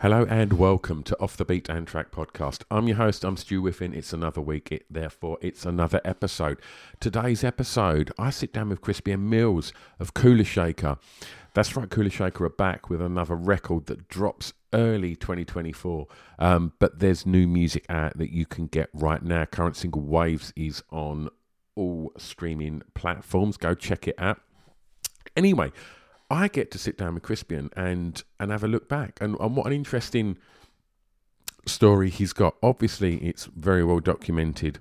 Hello and welcome to Off The Beat and Track podcast. I'm your host, I'm Stu Whiffin. It's another week, therefore it's another episode. Today's episode, I sit down with Crispian Mills of Kula Shaker. That's right, Kula Shaker are back with another record that drops early 2024, but there's new music out that you can get right now. Current single Waves is on all streaming platforms. Go check it out. Anyway, I get to sit down with Crispian and have a look back. And what an interesting story he's got. Obviously, it's very well documented.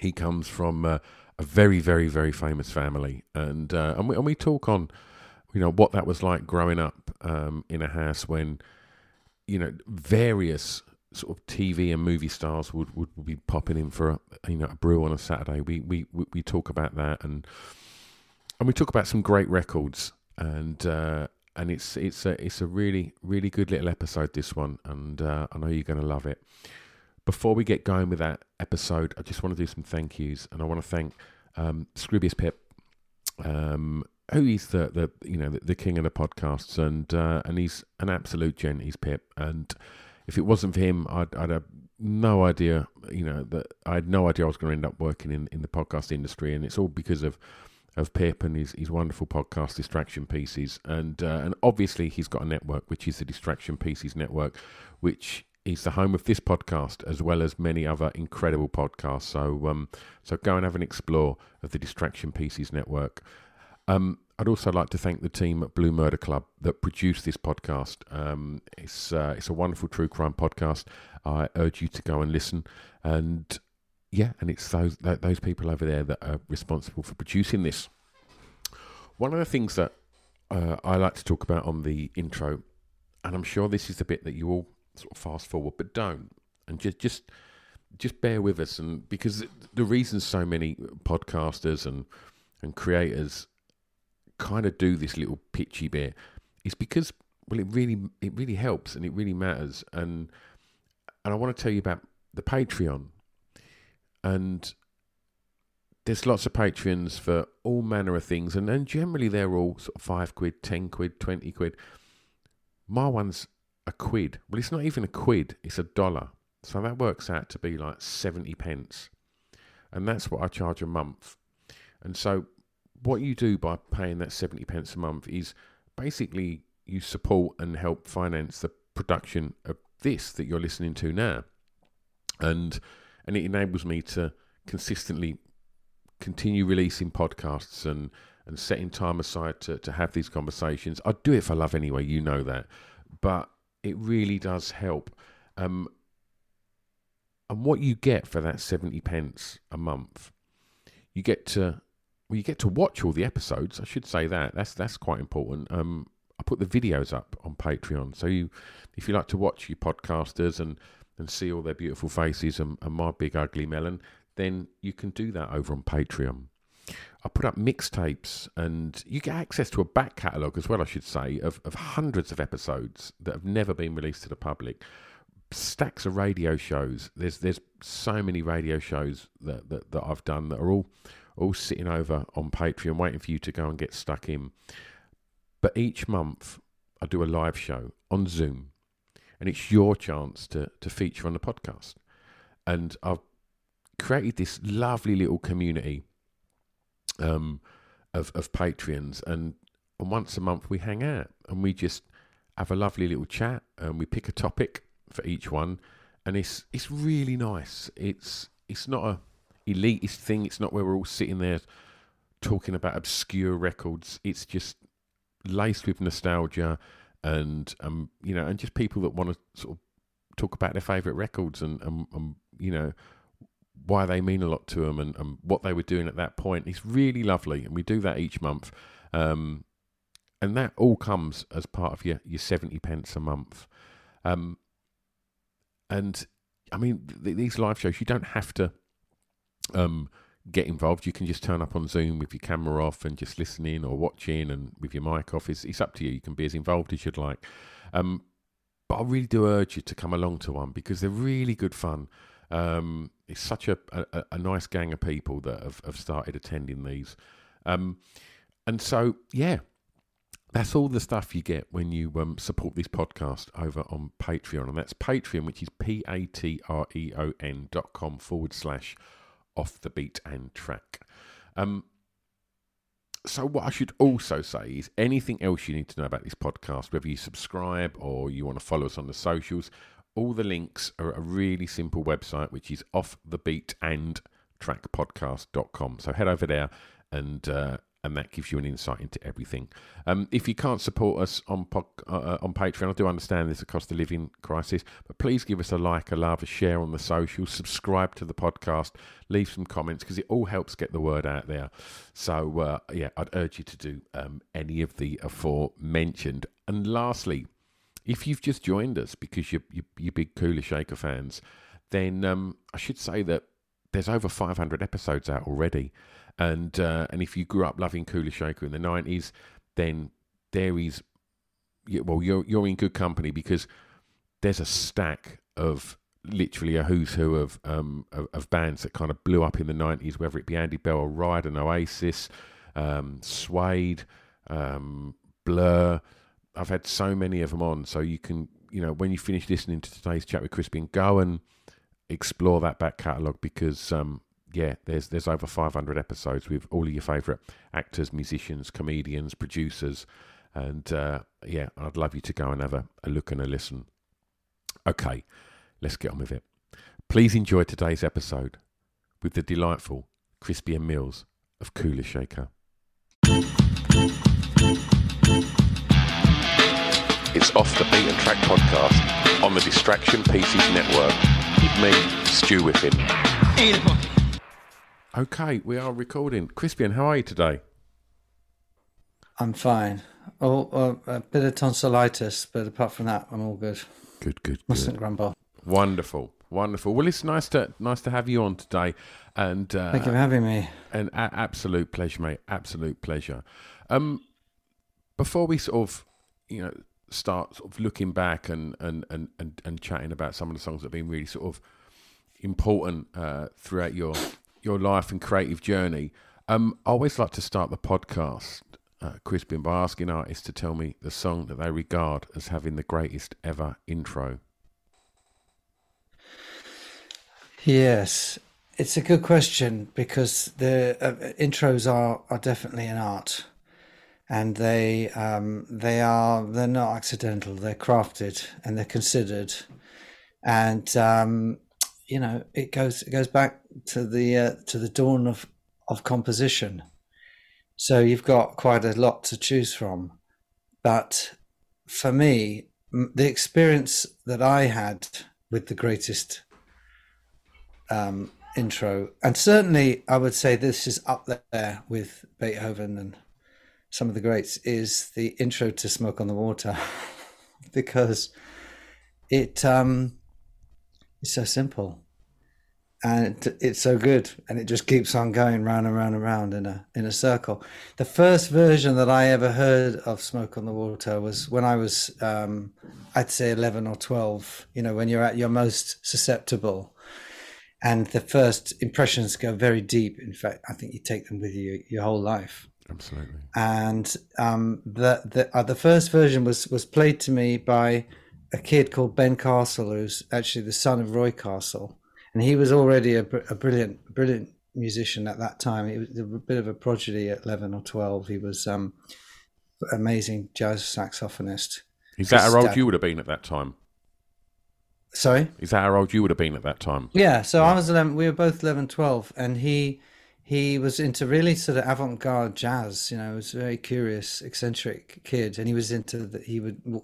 He comes from a very, very, very famous family. And we talk on, you know, what that was like growing up in a house when, you know, various sort of TV and movie stars would be popping in for a brew on a Saturday. We talk about that and we talk about some great records. And it's a really, really good little episode, this one, and I know you're going to love it. Before we get going with that episode, I just want to do some thank yous, and I want to thank Scroobius Pip, who is the king of the podcasts, and he's an absolute gent. He's Pip, and if it wasn't for him, I'd have no idea. I had no idea I was going to end up working in the podcast industry, and it's all because of Pip and his wonderful podcast, Distraction Pieces. And obviously he's got a network, which is the Distraction Pieces Network, which is the home of this podcast, as well as many other incredible podcasts. So go and have an explore of the Distraction Pieces Network. I'd also like to thank the team at Blue Murder Club that produced this podcast. It's a wonderful true crime podcast. I urge you to go and listen. And it's those people over there that are responsible for producing this. One of the things that I like to talk about on the intro, and I'm sure this is the bit that you all sort of fast forward, but don't, and just bear with us, and because the reason so many podcasters and creators kind of do this little pitchy bit is because, well, it really helps and it really matters, and I want to tell you about the Patreon. And there's lots of Patreons for all manner of things. And then generally they're all sort of £5, £10, £20. My one's a £1. Well, it's not even a £1, it's $1. So that works out to be like 70 pence. And that's what I charge a month. And so what you do by paying that 70 pence a month is basically you support and help finance the production of this that you're listening to now. And it enables me to consistently continue releasing podcasts and setting time aside to have these conversations. I'd do it for love anyway, you know that. But it really does help. And what you get for that 70 pence a month, you get to watch all the episodes. I should say that. That's quite important. I put the videos up on Patreon. So if you like to watch your podcasters and see all their beautiful faces and my big ugly melon, then you can do that over on Patreon. I put up mixtapes, and you get access to a back catalogue as well, I should say, of hundreds of episodes that have never been released to the public. Stacks of radio shows. There's so many radio shows that I've done that are all sitting over on Patreon waiting for you to go and get stuck in. But each month I do a live show on Zoom. And it's your chance to feature on the podcast. And I've created this lovely little community of Patreons. And And once a month we hang out and we just have a lovely little chat and we pick a topic for each one. And it's really nice. It's not a elitist thing. It's not where we're all sitting there talking about obscure records. It's just laced with nostalgia and you know, and just people that want to sort of talk about their favourite records and you know why they mean a lot to them and what they were doing at that point. It's really lovely, and we do that each month. And that all comes as part of your 70p a month. And I mean, these live shows, you don't have to get involved. You can just turn up on Zoom with your camera off and just listen in or watch in and with your mic off. It's up to you. You can be as involved as you'd like. But I really do urge you to come along to one because they're really good fun. It's such a nice gang of people that have started attending these. And so, yeah, that's all the stuff you get when you support this podcast over on Patreon. And that's Patreon, which is patreon.com/Off The Beat and Track. So what I should also say is anything else you need to know about this podcast, whether you subscribe or you want to follow us on the socials, all the links are at a really simple website, which is offthebeatandtrackpodcast.com. So head over there and that gives you an insight into everything. If you can't support us on Patreon, I do understand there's a cost of living crisis, but please give us a like, a love, a share on the socials, subscribe to the podcast, leave some comments, because it all helps get the word out there. So, yeah, I'd urge you to do any of the aforementioned. And lastly, if you've just joined us because you're big Kula Shaker fans, then I should say that there's over 500 episodes out already. And if you grew up loving Kula Shaker in the 90s, then there is, well, you're in good company because there's a stack of literally a who's who of bands that kind of blew up in the 90s, whether it be Andy Bell or Ride and Oasis, Suede, Blur. I've had so many of them on. So you can, you know, when you finish listening to today's chat with Crispian, go and explore that back catalogue because... yeah, there's over 500 episodes with all of your favourite actors, musicians, comedians, producers. And, yeah, I'd love you to go and have a look and a listen. Okay, let's get on with it. Please enjoy today's episode with the delightful Crispian Mills of Kula Shaker. It's Off The Beat and Track podcast on the Distraction Pieces network. With me, Stu Whiffin. Okay, we are recording. Crispian, how are you today? I'm fine. A bit of tonsillitis, but apart from that, I'm all good. Good. Mustn't grumble. Wonderful. Well, it's nice to have you on today. And thank you for having me. An absolute pleasure, mate. Absolute pleasure. Before we sort of, you know, start sort of looking back and chatting about some of the songs that have been really sort of important throughout your life and creative journey. I always like to start the podcast, Crispian, by asking artists to tell me the song that they regard as having the greatest ever intro. Yes, it's a good question because the intros are definitely an art, and they're not accidental. They're crafted and they're considered, and you know, it goes back to the dawn of composition. So you've got quite a lot to choose from. But for me, the experience that I had with the greatest intro, and certainly I would say this is up there with Beethoven and some of the greats, is the intro to Smoke on the Water, because it... it's so simple, and it's so good, and it just keeps on going round and round and round in a circle. The first version that I ever heard of "Smoke on the Water" was when I was, I'd say 11 or 12. You know, when you're at your most susceptible, and the first impressions go very deep. In fact, I think you take them with you your whole life. Absolutely. And the first version was played to me by a kid called Ben Castle, who's actually the son of Roy Castle, and he was already a brilliant musician at that time. He was a bit of a prodigy at 11 or 12. He was amazing jazz saxophonist. Is that how old you would have been at that time? Sorry? Is that how old you would have been at that time? Yeah, so I was 11, we were both 11, 12, and he was into really sort of avant-garde jazz, you know, he was a very curious, eccentric kid, and he was into,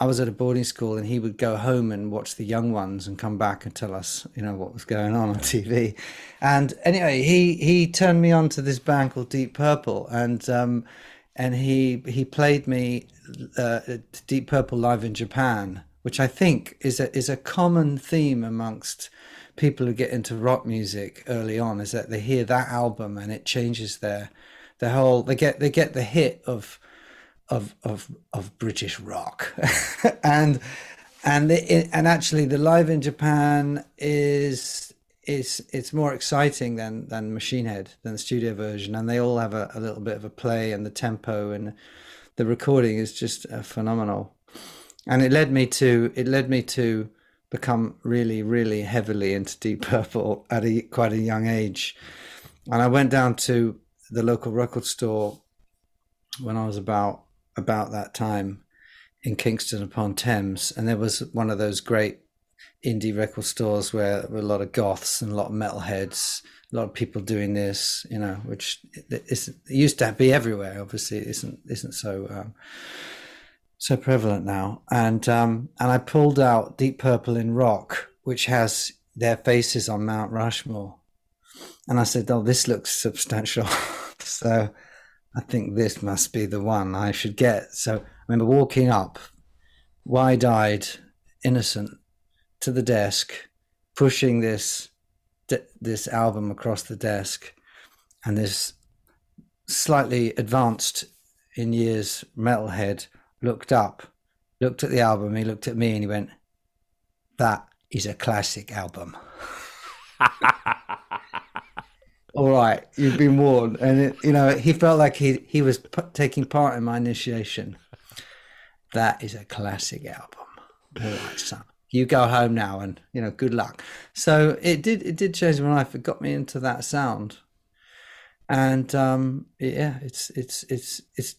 I was at a boarding school and he would go home and watch the young ones and come back and tell us, you know, what was going on TV. And anyway, he turned me on to this band called Deep Purple, and he played me Deep Purple live in Japan, which I think is a common theme amongst people who get into rock music early on, is that they hear that album and it changes their whole, they get the hit of British rock. and actually the live in Japan it's more exciting than Machine Head, than the studio version, and they all have a little bit of a play, and the tempo and the recording is just phenomenal. And it led me to become really, really heavily into Deep Purple at quite a young age. And I went down to the local record store when I was about that time in Kingston upon Thames, and there was one of those great indie record stores where there were a lot of goths and a lot of metalheads, a lot of people doing this, you know, which it used to be everywhere. Obviously, it isn't so. So prevalent now, and I pulled out Deep Purple in Rock, which has their faces on Mount Rushmore, and I said, "Oh, this looks substantial." So I think this must be the one I should get. So I remember walking up, wide-eyed, innocent, to the desk, pushing this album across the desk, and this slightly advanced in years metalhead looked up, looked at the album, he looked at me and he went, "That is a classic album." All right, you've been warned. And, you know, he felt like he was taking part in my initiation. "That is a classic album. All right, son. You go home now and, you know, good luck." So it did change my life. It got me into that sound. And yeah, it's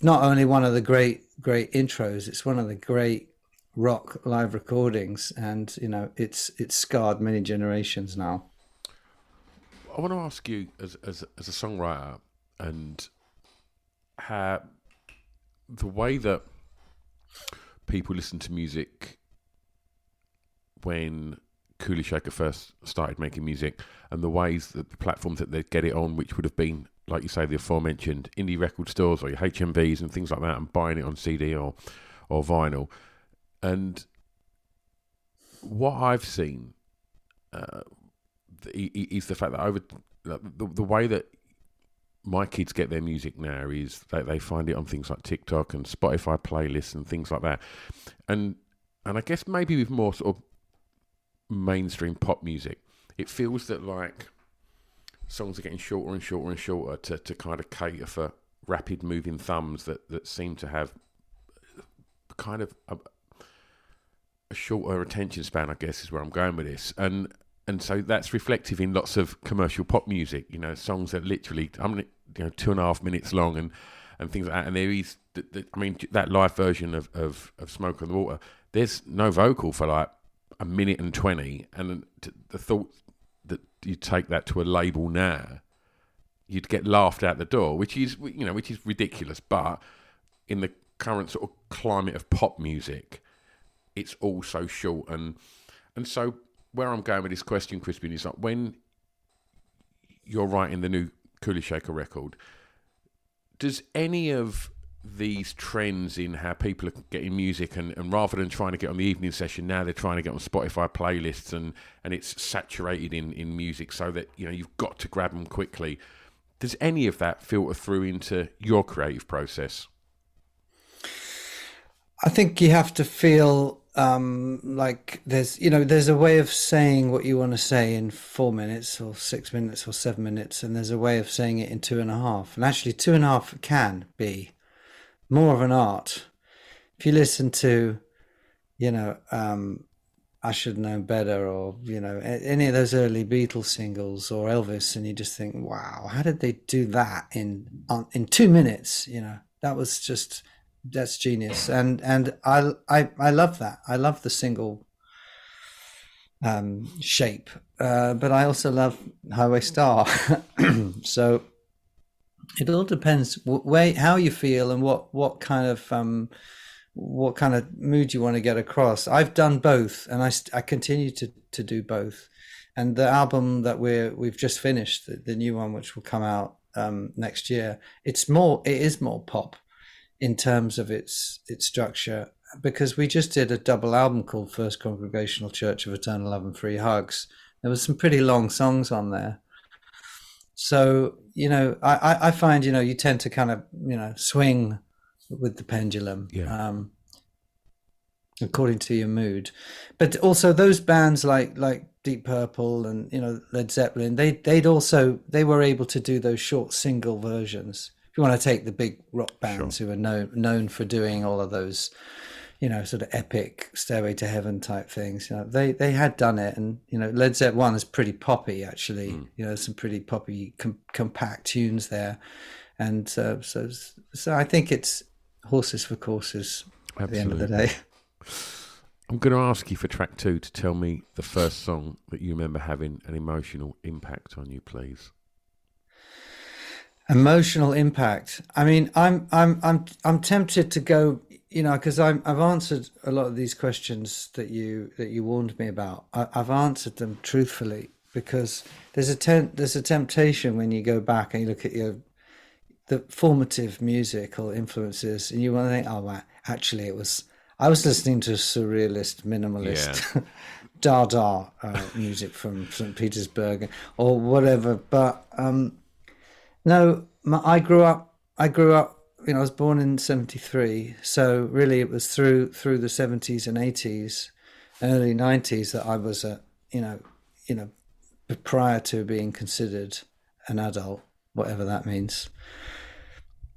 not only one of the great intros, it's one of the great rock live recordings, and you know, it's scarred many generations now. I want to ask you, as a songwriter, and how the way that people listen to music when Kula Shaker first started making music, and the ways that the platforms that they'd get it on, which would have been, like you say, the aforementioned indie record stores or your HMVs and things like that, and buying it on CD or vinyl. And what I've seen is the fact that the way that my kids get their music now is that they find it on things like TikTok and Spotify playlists and things like that. And I guess maybe with more sort of mainstream pop music, it feels that like songs are getting shorter and shorter and shorter to kind of cater for rapid moving thumbs that seem to have kind of a shorter attention span, I guess, is where I'm going with this. And so that's reflective in lots of commercial pop music, you know, songs that literally, I mean, you know, 2.5 minutes long and things like that. And there is, I mean, that live version of Smoke on the Water, there's no vocal for like 1 minute and 20, and the thought that you take that to a label now, you'd get laughed out the door, which is ridiculous. But in the current sort of climate of pop music, it's all so short. And so where I'm going with this question, Crispian, is like, when you're writing the new Kula Shaker record, does any of these trends in how people are getting music, and rather than trying to get on the evening session, now they're trying to get on Spotify playlists, and it's saturated in music, so that, you know, you've got to grab them quickly. Does any of that filter through into your creative process? I think you have to feel like there's a way of saying what you want to say in 4 minutes or 6 minutes or 7 minutes, and there's a way of saying it in 2.5. And actually 2.5 can be more of an art. If you listen to, you know, I Should Know Better, or, you know, any of those early Beatles singles or Elvis, and you just think, wow, how did they do that in 2 minutes? You know, That was just, that's genius. And I love that. I love the single shape, but I also love Highway Star. So it all depends how you feel and what kind of mood you want to get across. I've done both, and I continue to do both. And the album that we've just finished, the new one, which will come out next year, it is more pop in terms of its structure, because we just did a double album called First Congregational Church of Eternal Love and Free Hugs. There were some pretty long songs on there. So, you know, I find, you know, you tend to kind of, you know, swing with the pendulum, according to your mood. But also those bands like Deep Purple and, you know, Led Zeppelin, they were able to do those short single versions. If you want to take the big rock bands, sure, who are known for doing all of those, you know, sort of epic Stairway to Heaven type things, you know, they had done it. And, you know, Led Zeppelin 1 is pretty poppy, actually. You know, some pretty poppy compact tunes there. And so I think it's horses for courses at the end of the day. I'm going to ask you for track 2 to tell me the first song that you remember having an emotional impact on you, please. Emotional impact. I mean, I'm tempted to go, you know, because I've answered a lot of these questions that you warned me about. I've answered them truthfully, because there's a temptation when you go back and you look at the formative musical influences, and you want to think, oh, well, actually, I was listening to surrealist, minimalist, Dada music from St. Petersburg or whatever. But no, I grew up. You know, I was born in '73, so really it was through the '70s and '80s, early '90s that I was you know, prior to being considered an adult, whatever that means.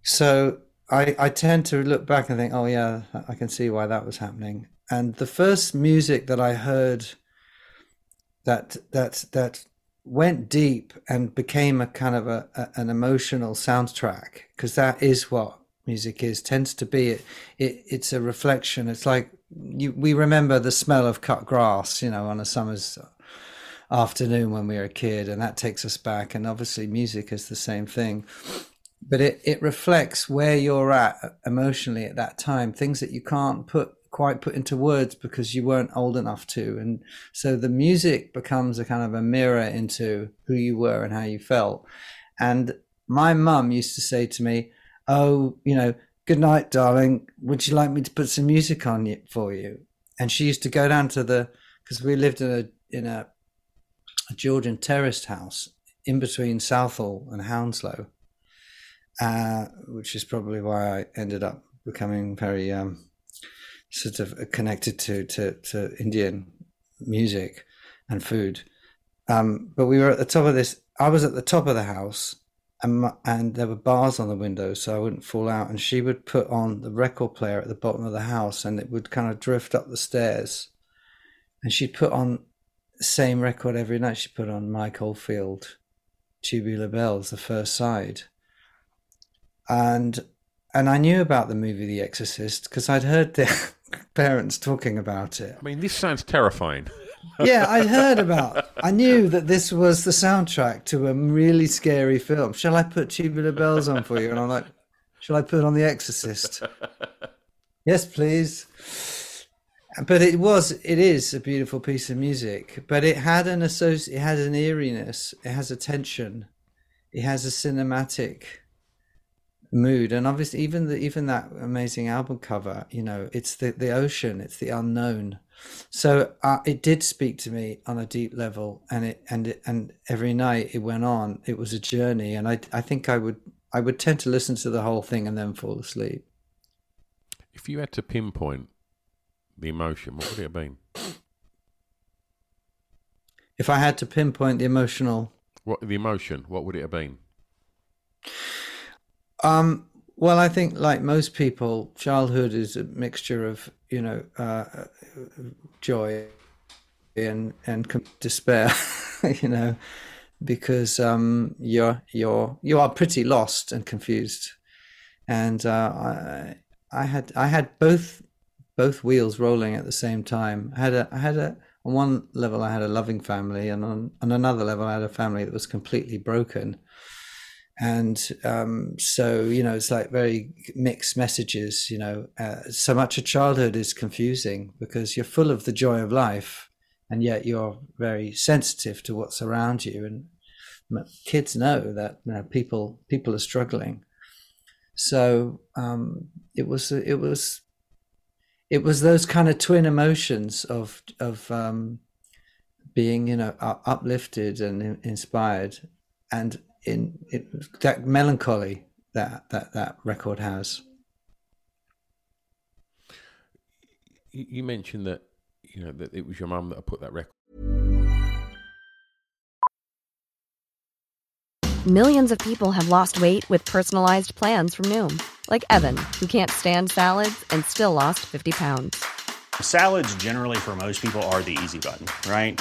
So I tend to look back and think, oh yeah, I can see why that was happening. And the first music that I heard that went deep and became a kind of an emotional soundtrack, because that is what music is, tends to be. It's a reflection. It's like we remember the smell of cut grass, you know, on a summer's afternoon when we were a kid, and that takes us back. And obviously music is the same thing, but it reflects where you're at emotionally at that time, things that you can't quite put into words because you weren't old enough to. And so the music becomes a kind of a mirror into who you were and how you felt. And my mum used to say to me, oh, you know, good night, darling, would you like me to put some music on for you? And she used to go down to because we lived in a Georgian terraced house in between Southall and Hounslow, which is probably why I ended up becoming very sort of connected to Indian music and food. But we were at the top of this. I was at the top of the house, and there were bars on the windows so I wouldn't fall out. And she would put on the record player at the bottom of the house, and it would kind of drift up the stairs. And she'd put on same record every night. She put on Mike Oldfield, Tubular Bells, the first side, and I knew about the movie The Exorcist because I'd heard their parents talking about it. I mean, this sounds terrifying. Yeah, I knew that this was the soundtrack to a really scary film. Shall I put Tubular Bells on for you? And I'm like, shall I put on The Exorcist? Yes, please. But it is a beautiful piece of music, but it had it has an eeriness, it has a tension, it has a cinematic mood. And obviously even that amazing album cover, you know, it's the ocean, it's the unknown. So it did speak to me on a deep level, and every night it went on. It was a journey, and I think I would tend to listen to the whole thing and then fall asleep. If you had to pinpoint the emotion, what would it have been? If I had to pinpoint the emotion, what would it have been? Well, I think, like most people, childhood is a mixture of, you know, joy and despair. You know, because you are pretty lost and confused, and I had both wheels rolling at the same time. I had a on one level I had a loving family, and on another level I had a family that was completely broken. And so, you know, it's like very mixed messages, you know. So much of childhood is confusing because you're full of the joy of life, and yet you're very sensitive to what's around you. And kids know that, you know, people are struggling. So it was those kind of twin emotions of being, you know, uplifted and inspired, and that melancholy that record has. You mentioned that, you know, that it was your mum that put that record. Millions of people have lost weight with personalized plans from Noom, like Evan, who can't stand salads and still lost 50 pounds. Salads generally for most people are the easy button, right?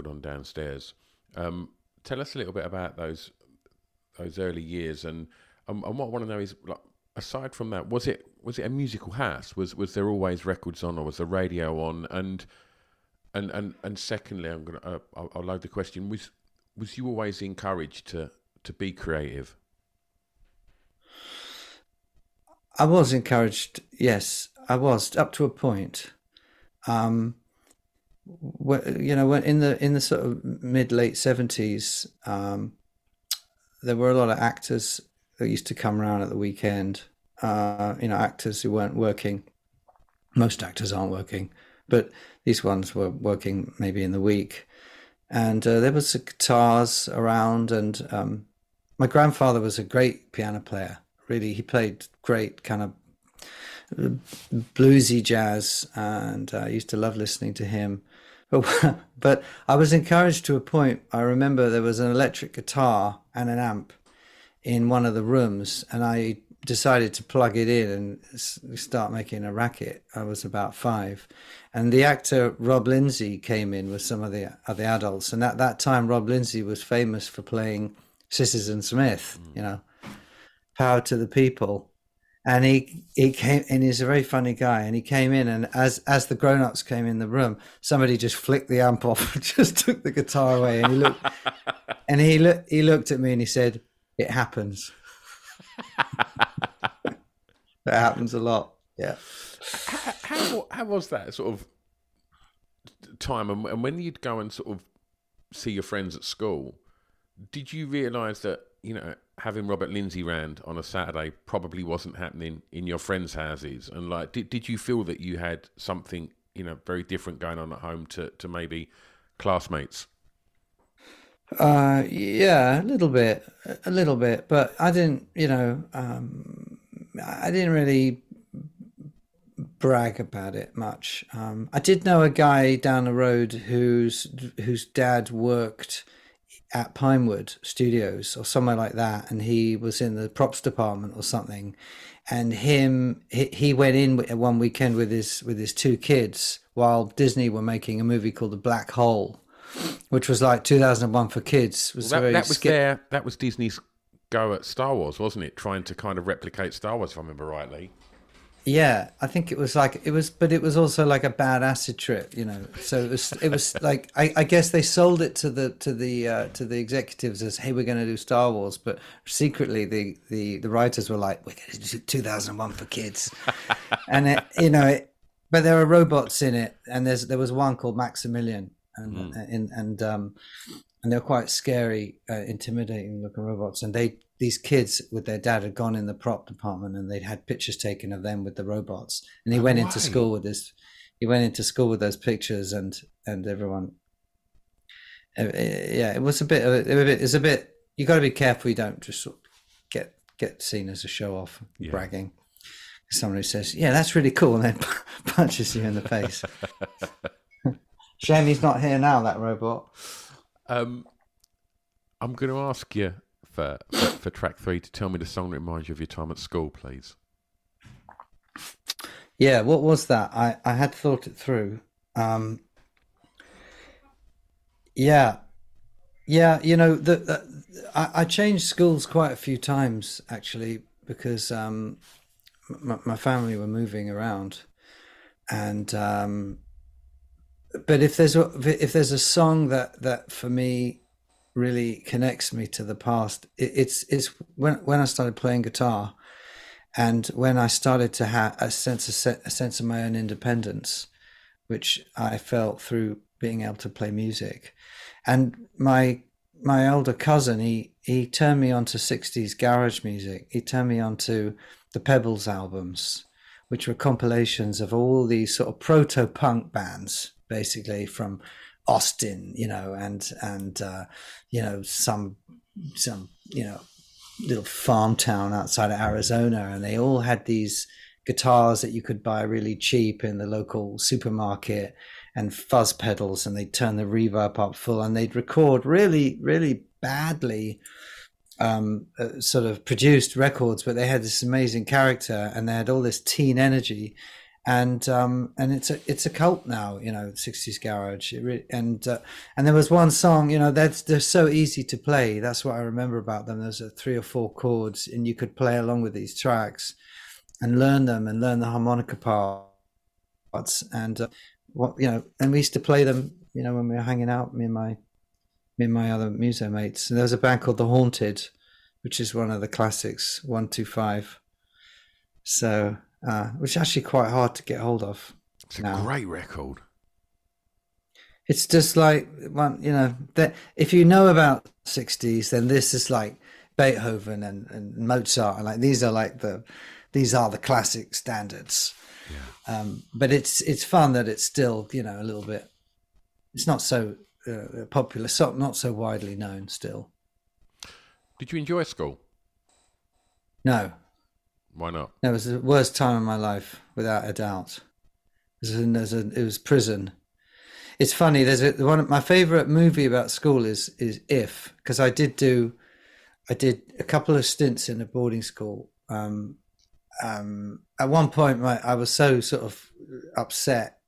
Put on downstairs. Tell us a little bit about those early years, and what I want to know is, like, aside from that, was it a musical house? Was there always records on, or was the radio on? And secondly, I'll load the question. Was you always encouraged to be creative? I was encouraged. Yes, I was, up to a point. You know, in the sort of mid-late 70s, there were a lot of actors that used to come around at the weekend, you know, actors who weren't working. Most actors aren't working, but these ones were working maybe in the week. And there was guitars around, and my grandfather was a great piano player, really. He played great kind of bluesy jazz, and I used to love listening to him. But I was encouraged to a point. I remember there was an electric guitar and an amp in one of the rooms, and I decided to plug it in and start making a racket. I was about 5, and the actor Rob Lindsay came in with some of the adults, and at that time Rob Lindsay was famous for playing Citizen Smith, you know, Power to the People. And he came, and he's a very funny guy. And he came in, and as the grown-ups came in the room, somebody just flicked the amp off and just took the guitar away. And he looked at me and he said, "It happens." That happens a lot. Yeah. How was that sort of time? And when you'd go and sort of see your friends at school, did you realise that, you know, having Robert Lindsay round on a Saturday probably wasn't happening in your friends' houses? And, like, did you feel that you had something, you know, very different going on at home to maybe classmates? Yeah, a little bit, but I didn't, you know, I didn't really brag about it much. I did know a guy down the road whose dad worked at Pinewood Studios or somewhere like that, and he was in the props department or something, and he went in one weekend with his 2 kids while Disney were making a movie called The Black Hole, which was like 2001 for kids. That was Disney's go at Star Wars, wasn't it? Trying to kind of replicate Star Wars, if I remember rightly. Yeah, I think it was also like a bad acid trip, you know. So it was like I guess they sold it to the executives as, hey, we're going to do Star Wars, but secretly the writers were like, we're going to do 2001 for kids, and but there are robots in it, and there was one called Maximilian, and they're quite scary, intimidating looking robots, and these kids with their dad had gone in the prop department and they'd had pictures taken of them with the robots. And he went into school with this. He went into school with those pictures, and everyone. Yeah, it was a bit. It's a bit. You got to be careful. You don't just sort of get seen as a show off, bragging. Somebody says, "Yeah, that's really cool," and then punches you in the face. Shame he's not here now, that robot. I'm going to ask you. For track 3, to tell me the song that reminds you of your time at school, please. Yeah, what was that? I had thought it through. I changed schools quite a few times, actually, because my family were moving around, and but if there's a song that for me really connects me to the past, it's when I started playing guitar, and when I started to have a sense of my own independence, which I felt through being able to play music. And my older cousin, he turned me on to 60s garage music. He turned me on to the Pebbles albums, which were compilations of all these sort of proto-punk bands, basically, from Austin, and some little farm town outside of Arizona, and they all had these guitars that you could buy really cheap in the local supermarket, and fuzz pedals, and they'd turn the reverb up full, and they'd record really, really badly sort of produced records, but they had this amazing character, and they had all this teen energy. And it's a cult now, 60s garage. And there was one song, they're so easy to play. That's what I remember about them. There's 3 or 4 chords, and you could play along with these tracks and learn them and learn the harmonica parts. And and we used to play them, when we were hanging out, me and my other muso mates. And there was a band called The Haunted, which is one of the classics, 125. So. Which is actually quite hard to get hold of. It's a great record. It's just like, that if you know about 60s, then this is like Beethoven and Mozart, and like these are the classic standards. Yeah. But it's fun that it's still a little bit. It's not so popular, so not so widely known still. Did you enjoy school? No. Why not? No, it was the worst time of my life, without a doubt. It was prison. It's funny. My favorite movie about school is If, because I did a couple of stints in a boarding school. At one point, I was so sort of upset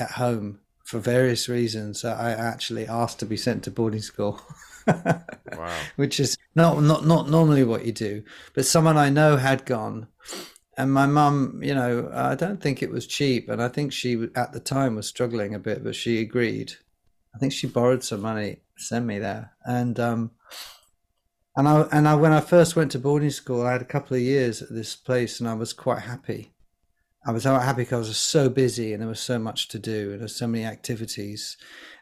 at home for various reasons that I actually asked to be sent to boarding school. Wow. Which is not normally what you do, but someone I know had gone, and my mum, I don't think it was cheap, and I think she at the time was struggling a bit, but she agreed. I think she borrowed some money, sent me there, and when I first went to boarding school, I had a couple of years at this place, and I was quite happy. I was quite happy because I was so busy, and there was so much to do, and there were so many activities.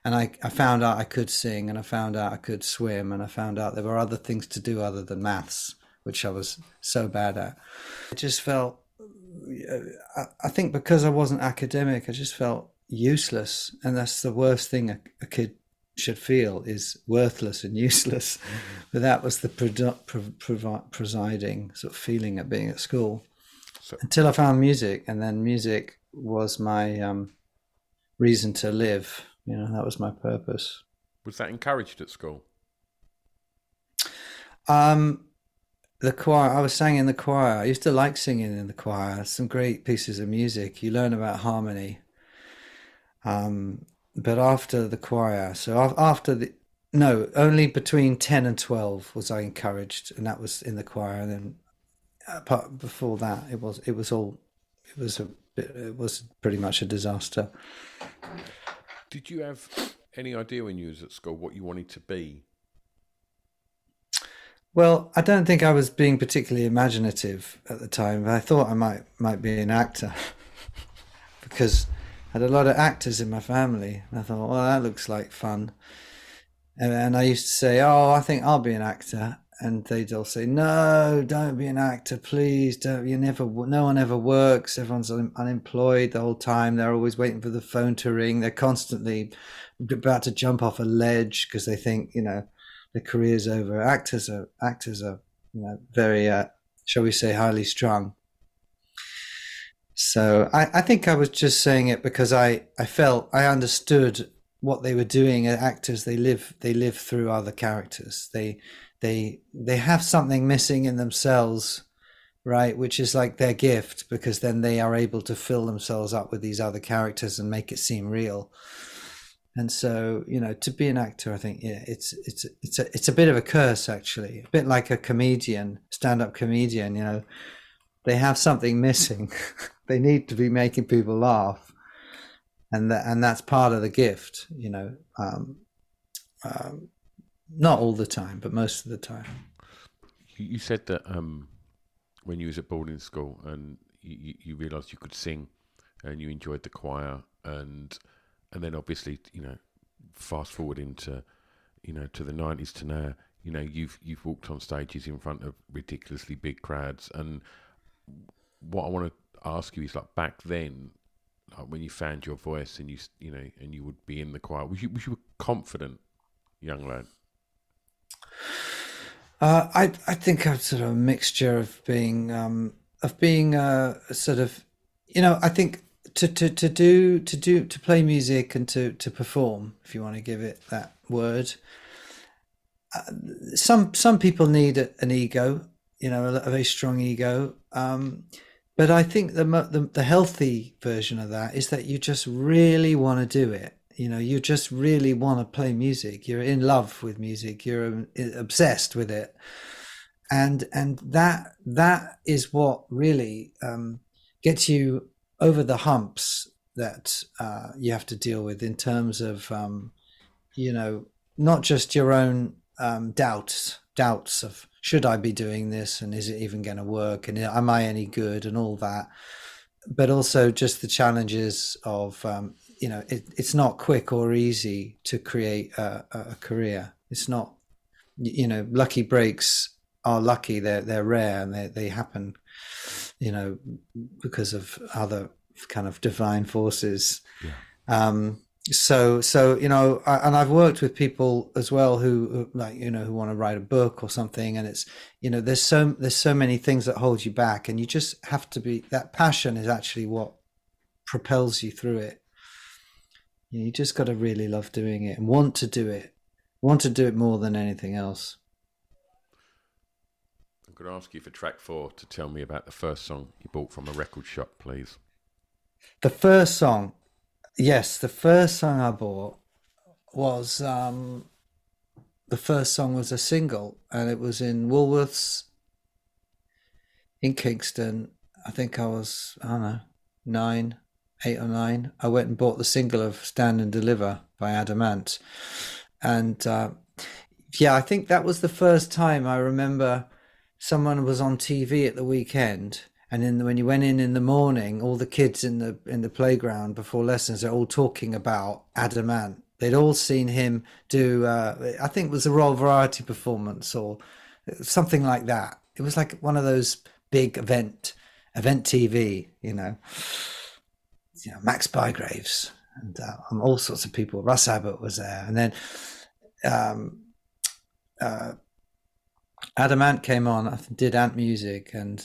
And I found out I could sing, and I found out I could swim, and I found out there were other things to do other than maths, which I was so bad at. I just felt, I think because I wasn't academic, I just felt useless. And that's the worst thing a kid should feel, is worthless and useless. But that was the presiding sort of feeling of being at school. Until I found music, and then music was my reason to live. That was my purpose. Was that encouraged at school? The choir. I was singing in the choir. I used to like singing in the choir. Some great pieces of music. You learn about harmony. but after the choir. So after the, no, only between 10 and 12 was I encouraged, and that was in the choir. And then apart before that, it was pretty much a disaster. Did you have any idea when you was at school what you wanted to be? Well, I don't think I was being particularly imaginative at the time. I thought I might be an actor because I had a lot of actors in my family. And I thought, well, that looks like fun. And I used to say, oh, I think I'll be an actor. And they'd all say, no, don't be an actor, please. Don't. No one ever works. Everyone's unemployed the whole time. They're always waiting for the phone to ring. They're constantly about to jump off a ledge because they think, you know, the career's over. Actors are, you know, very, shall we say, highly strung. So I think I was just saying it because I felt I understood what they were doing. As actors, they live through other characters. They have something missing in themselves, right? Which is like their gift, because then they are able to fill themselves up with these other characters and make it seem real. And so, you know, to be an actor, I think, yeah, it's a bit of a curse, actually. A bit like a comedian, stand-up comedian, you know. They have something missing. They need to be making people laugh. And that's part of the gift, you know. Not all the time, but most of the time. You said that when you was at boarding school and you realised you could sing and you enjoyed the choir and then obviously, you know, fast forward into, you know, to the 90s to now, you know, you've walked on stages in front of ridiculously big crowds. And what I want to ask you is, like, back then, like when you found your voice and you know, and you would be in the choir, was you a confident young lad? I think I'm sort of a mixture of being sort of, you know, I think. To play music and to perform, if you want to give it that word. Some people need an ego, you know, a very strong ego. But I think the healthy version of that is that you just really want to do it. You know, you just really want to play music. You're in love with music. You're obsessed with it, and that is what really gets you over the humps that you have to deal with in terms of, you know, not just your own doubts of, should I be doing this? And is it even going to work? And am I any good? And all that, but also just the challenges of, you know, it's not quick or easy to create a career. It's not, you know, lucky breaks are lucky. They're rare and they happen, you know, because of other kind of divine forces. Yeah. So you know, and I've worked with people as well who, like, you know, who want to write a book or something, and it's, you know, there's so many things that hold you back, and you just have to be, that passion is actually what propels you through it. You know, you just got to really love doing it and want to do it more than anything else. I'm going to ask you for track 4 to tell me about the first song you bought from a record shop, please. The first song, yes, the first song I bought was, the first song was a single, and it was in Woolworths in Kingston. I think I was, I don't know, 8 or 9. I went and bought the single of Stand and Deliver by Adam Ant. And yeah, I think that was the first time I remember. Someone was on TV at the weekend, and then when you went in the morning, all the kids in the playground before lessons, they're all talking about Adam Ant. They'd all seen him do, I think it was a Royal Variety performance or something like that. It was like one of those big event TV, you know Max Bygraves and all sorts of people. Russ Abbott was there, and then Adam Ant came on, did Ant music, and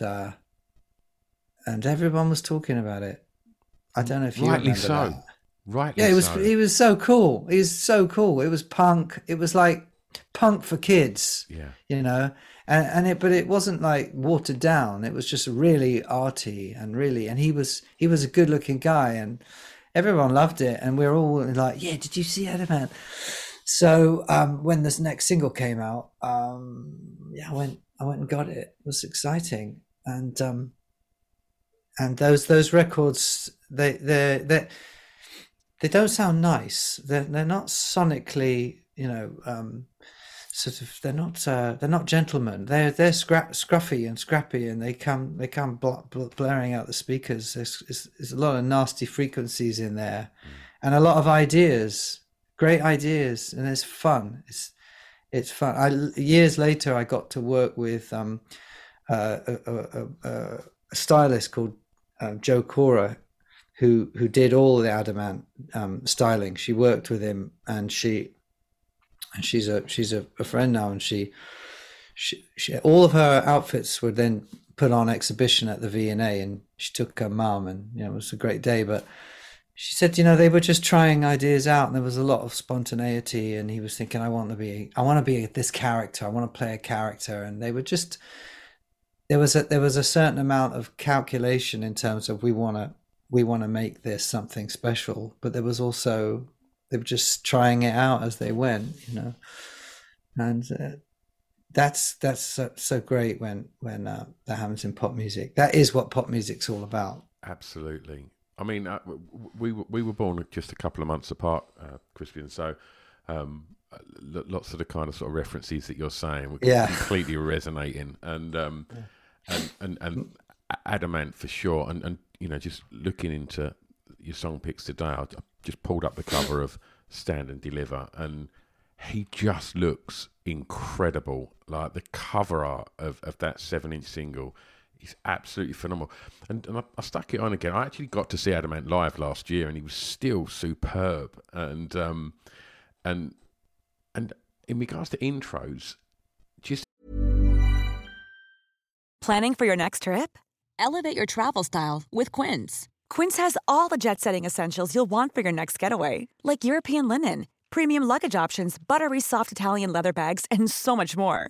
everyone was talking about it. I don't know if you remember that. Rightly so. Yeah, he was so cool. He was so cool. It was punk. It was like punk for kids. Yeah, you know, but it wasn't like watered down. It was just really arty and he was a good looking guy, and everyone loved it, and we were all like, yeah, did you see Adam Ant? So when this next single came out, yeah, I went and got it. It was exciting. And those records, they don't sound nice. They're not sonically, you know, sort of. They're not gentlemen. They're scruffy and scrappy, and they come blaring out the speakers. There's a lot of nasty frequencies in there, and a lot of ideas, great ideas, and it's fun. It's fun. Years later, I got to work with a stylist called Joe Cora, who did all the Adam Ant styling. She worked with him, and she's a friend now, and she all of her outfits were then put on exhibition at the V&A, and she took her mum, and you know, it was a great day. But she said, you know, they were just trying ideas out, and there was a lot of spontaneity, and he was thinking, I want to be this character, I want to play a character, and they were just, there was a certain amount of calculation in terms of we want to make this something special, but there was also, they were just trying it out as they went, you know. And that's so great when that happens in pop music. That is what pop music's all about. Absolutely. I mean, we were born just a couple of months apart, Crispian. So lots of the kind of sort of references that you're saying were completely resonating, and Adam Ant for sure. And you know, just looking into your song picks today, I just pulled up the cover of Stand and Deliver, and he just looks incredible. Like the cover art of that 7-inch single is absolutely phenomenal. And I stuck it on again. I actually got to see Adam Ant live last year, and he was still superb. And in regards to intros, just planning for your next trip? Elevate your travel style with Quince. Quince has all the jet-setting essentials you'll want for your next getaway, like European linen, premium luggage options, buttery soft Italian leather bags, and so much more.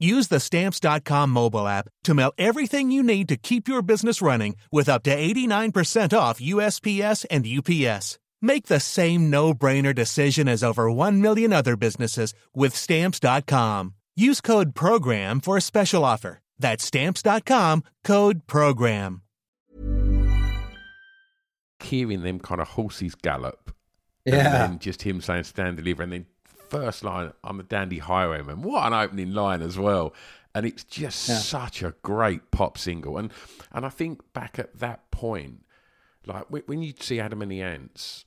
Use the Stamps.com mobile app to mail everything you need to keep your business running with up to 89% off USPS and UPS. Make the same no-brainer decision as over 1 million other businesses with Stamps.com. Use code PROGRAM for a special offer. That's Stamps.com, code PROGRAM. Hearing them kind of horses gallop, and then just him saying stand deliver, and then first line, I'm the dandy highwayman. What an opening line as well. And it's just such a great pop single. And I think back at that point, like when you see Adam and the Ants,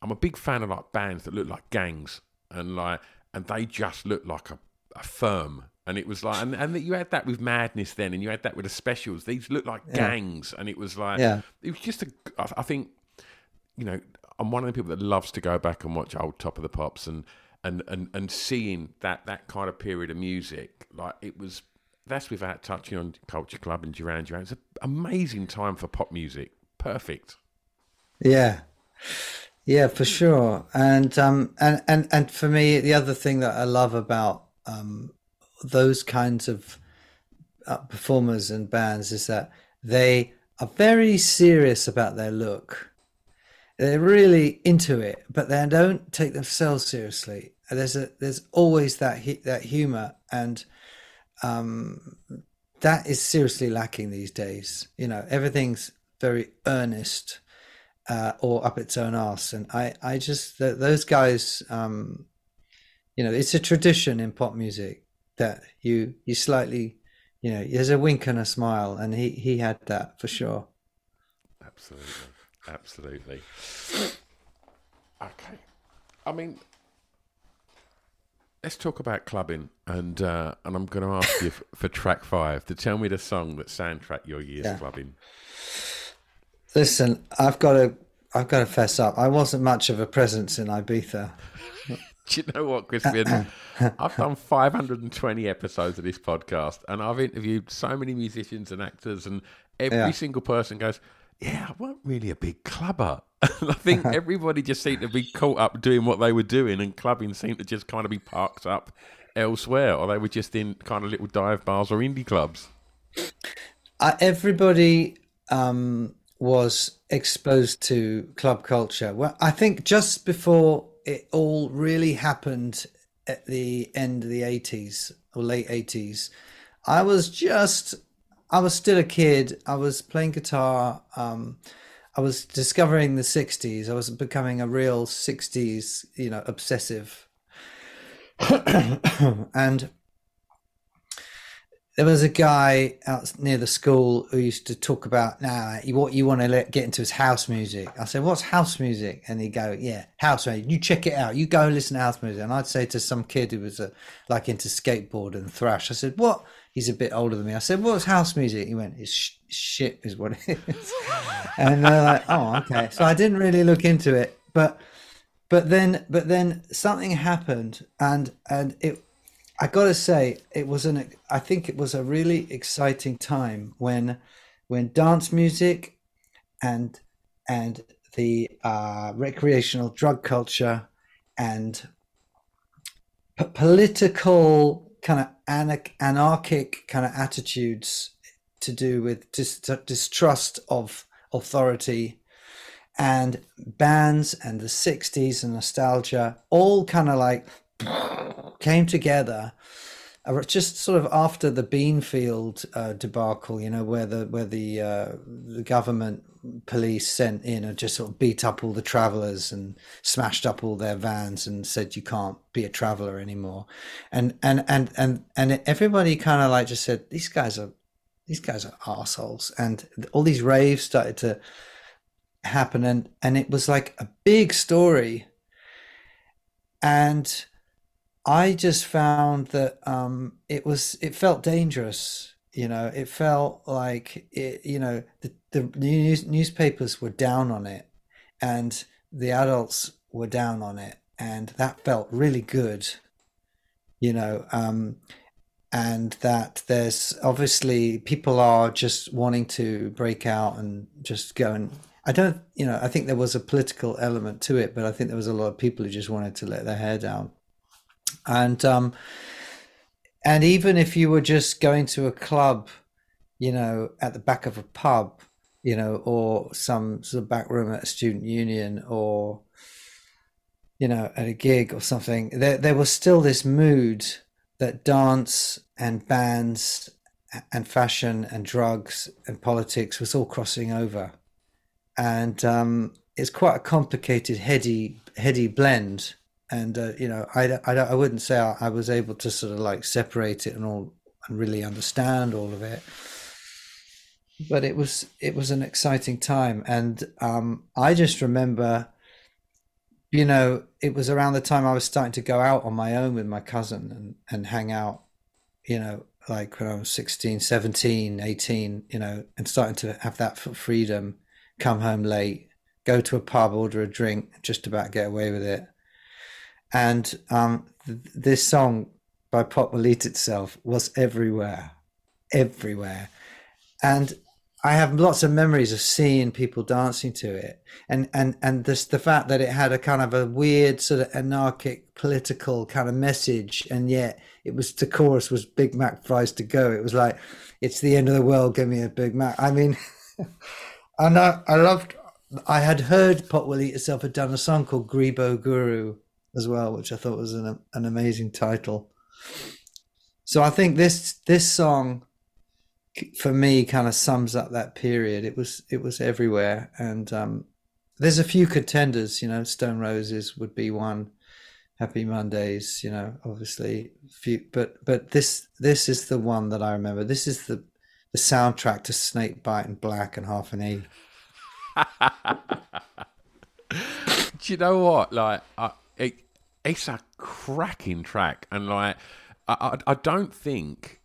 I'm a big fan of like bands that look like gangs, and like, and they just look like a firm. And it was like, and you had that with Madness then, and you had that with the Specials. These looked like gangs, and it was like, it was just I think, you know, I'm one of the people that loves to go back and watch old Top of the Pops, and seeing that kind of period of music, like it was. That's without touching on Culture Club and Duran Duran. It's an amazing time for pop music. Perfect. Yeah. Yeah, for sure. And for me, the other thing that I love about those kinds of performers and bands is that they are very serious about their look. They're really into it, but they don't take themselves seriously. There's always that humor, and that is seriously lacking these days. You know, everything's very earnest or up its own arse, and I just those guys. You know, it's a tradition in pop music that you slightly, you know, there's a wink and a smile, and he had that for sure. Absolutely. Okay, I mean, let's talk about clubbing, and I'm going to ask you for track 5 to tell me the song that soundtracked your year's clubbing. Listen, I've got a I've got to fess up. I wasn't much of a presence in Ibiza. Do you know what, Crispian? I've done 520 episodes of this podcast, and I've interviewed so many musicians and actors, and every single person goes, yeah, I wasn't really a big clubber. I think everybody just seemed to be caught up doing what they were doing, and clubbing seemed to just kind of be parked up elsewhere, or they were just in kind of little dive bars or indie clubs. Everybody was exposed to club culture. Well, I think just before it all really happened at the end of the 80s or late 80s, I was still a kid. I was playing guitar. I was discovering the 60s. I was becoming a real 60s, obsessive. And there was a guy out near the school who used to talk about, what you want to get into is house music. I said, what's house music? And he'd go, yeah, house music. You check it out. You go and listen to house music. And I'd say to some kid who was into skateboard and thrash, I said, what? He's a bit older than me. I said, what's house music? He went, it's shit is what it is. And they're like, oh, okay. So I didn't really look into it. But then something happened, and it, I gotta say, I think it was a really exciting time when dance music and the recreational drug culture and political kind of anarchic kind of attitudes to do with distrust of authority, and bands and the 60s and nostalgia all kind of like came together just sort of after the Beanfield debacle, where the government police sent in and just sort of beat up all the travelers and smashed up all their vans and said you can't be a traveler anymore, and everybody kind of like just said these guys are arseholes, and all these raves started to happen, and it was like a big story. And I just found that it felt dangerous, it felt like it, the newspapers were down on it and the adults were down on it, and that felt really good, and that there's obviously people are just wanting to break out and just go and I think there was a political element to it, but I think there was a lot of people who just wanted to let their hair down. And even if you were just going to a club, at the back of a pub, or some sort of back room at a student union, or, at a gig or something, there was still this mood that dance and bands and fashion and drugs and politics was all crossing over. And it's quite a complicated, heady blend. And I wouldn't say I was able to sort of like separate it and really understand all of it. But it was an exciting time, and I just remember, it was around the time I was starting to go out on my own with my cousin and hang out, like when I was 16, 17, 18, and starting to have that freedom. Come home late, go to a pub, order a drink, just about get away with it. And this song by Pop Will Eat Itself was everywhere. And I have lots of memories of seeing people dancing to it. And this, the fact that it had a kind of a weird sort of anarchic political kind of message. And yet it was, the chorus was Big Mac fries to go. It was like, it's the end of the world, give me a Big Mac. I mean... And I had heard Pot Will Eat Itself had done a song called Gribo Guru as well, which I thought was an amazing title. So I think this song for me kind of sums up that period. It was everywhere. And there's a few contenders, Stone Roses would be one, Happy Mondays, obviously few, but this is the one that I remember. This is the soundtrack to Snakebite and Black and Half an E. Do you know what? Like, it's a cracking track, and like, I don't think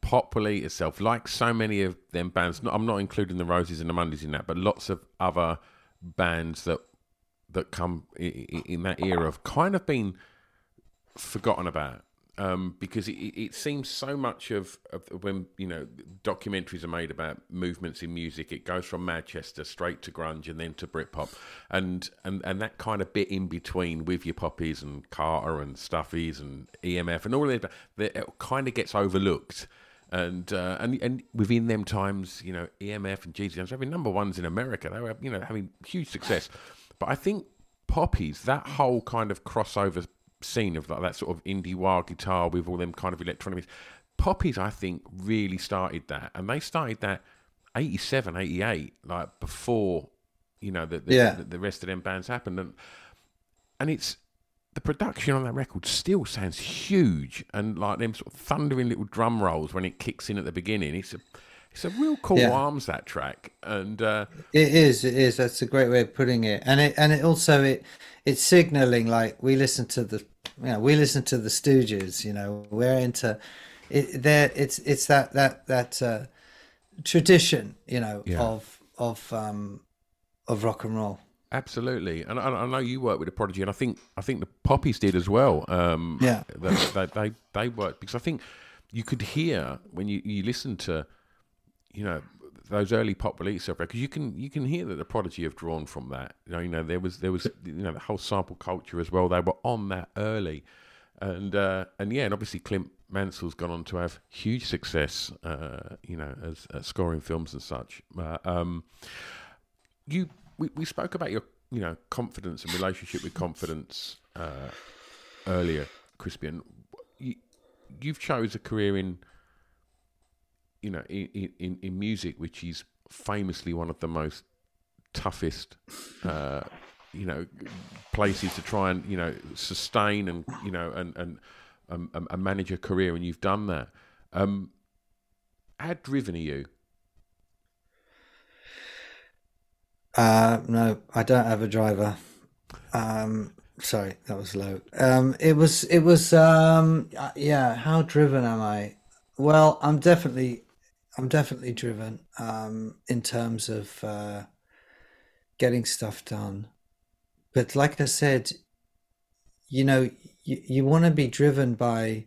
Pop Will Eat Itself, like so many of them bands. I'm not including the Roses and the Mondays in that, but lots of other bands that come in that era have kind of been forgotten about, because it seems so much of when, you know, documentaries are made about movements in music, it goes from Manchester straight to grunge and then to Britpop, and that kind of bit in between with your poppies and Carter and Stuffies and EMF and all that, it kind of gets overlooked. And within them times, you know, EMF and Jesus Jones were having number ones in America. They were, you know, having huge success. But I think poppies, that whole kind of crossover scene of like that sort of indie wild guitar with all them kind of electronic, poppies, I think, really started that. And they started that 87, 88, like before, you know, the rest of them bands happened. And it's... the production on that record still sounds huge, and like them sort of thundering little drum rolls when it kicks in at the beginning. It's a real cool arms, that track, and it is. That's a great way of putting it, and it's signalling like we listen to the Stooges. you know, we're into it. There, it's that tradition, you know, of rock and roll. Absolutely, and I know you work with the Prodigy, and I think the Poppies did as well. They worked, because I think you could hear when you listen to, you know, those early pop releases, because you can hear that the Prodigy have drawn from that. You know, there was you know, the whole sample culture as well. They were on that early, and obviously Clint Mansell's gone on to have huge success, you know, as scoring films and such. We spoke about your, you know, confidence and relationship with confidence earlier, Crispian. You've chose a career in, you know, in music, which is famously one of the most toughest, you know, places to try and, you know, sustain and, you know, and manage a career, and you've done that. How driven are you? No, I don't have a driver. Sorry, that was low. How driven am I? Well, I'm definitely driven, in terms of, getting stuff done. But like I said, you know, you want to be driven by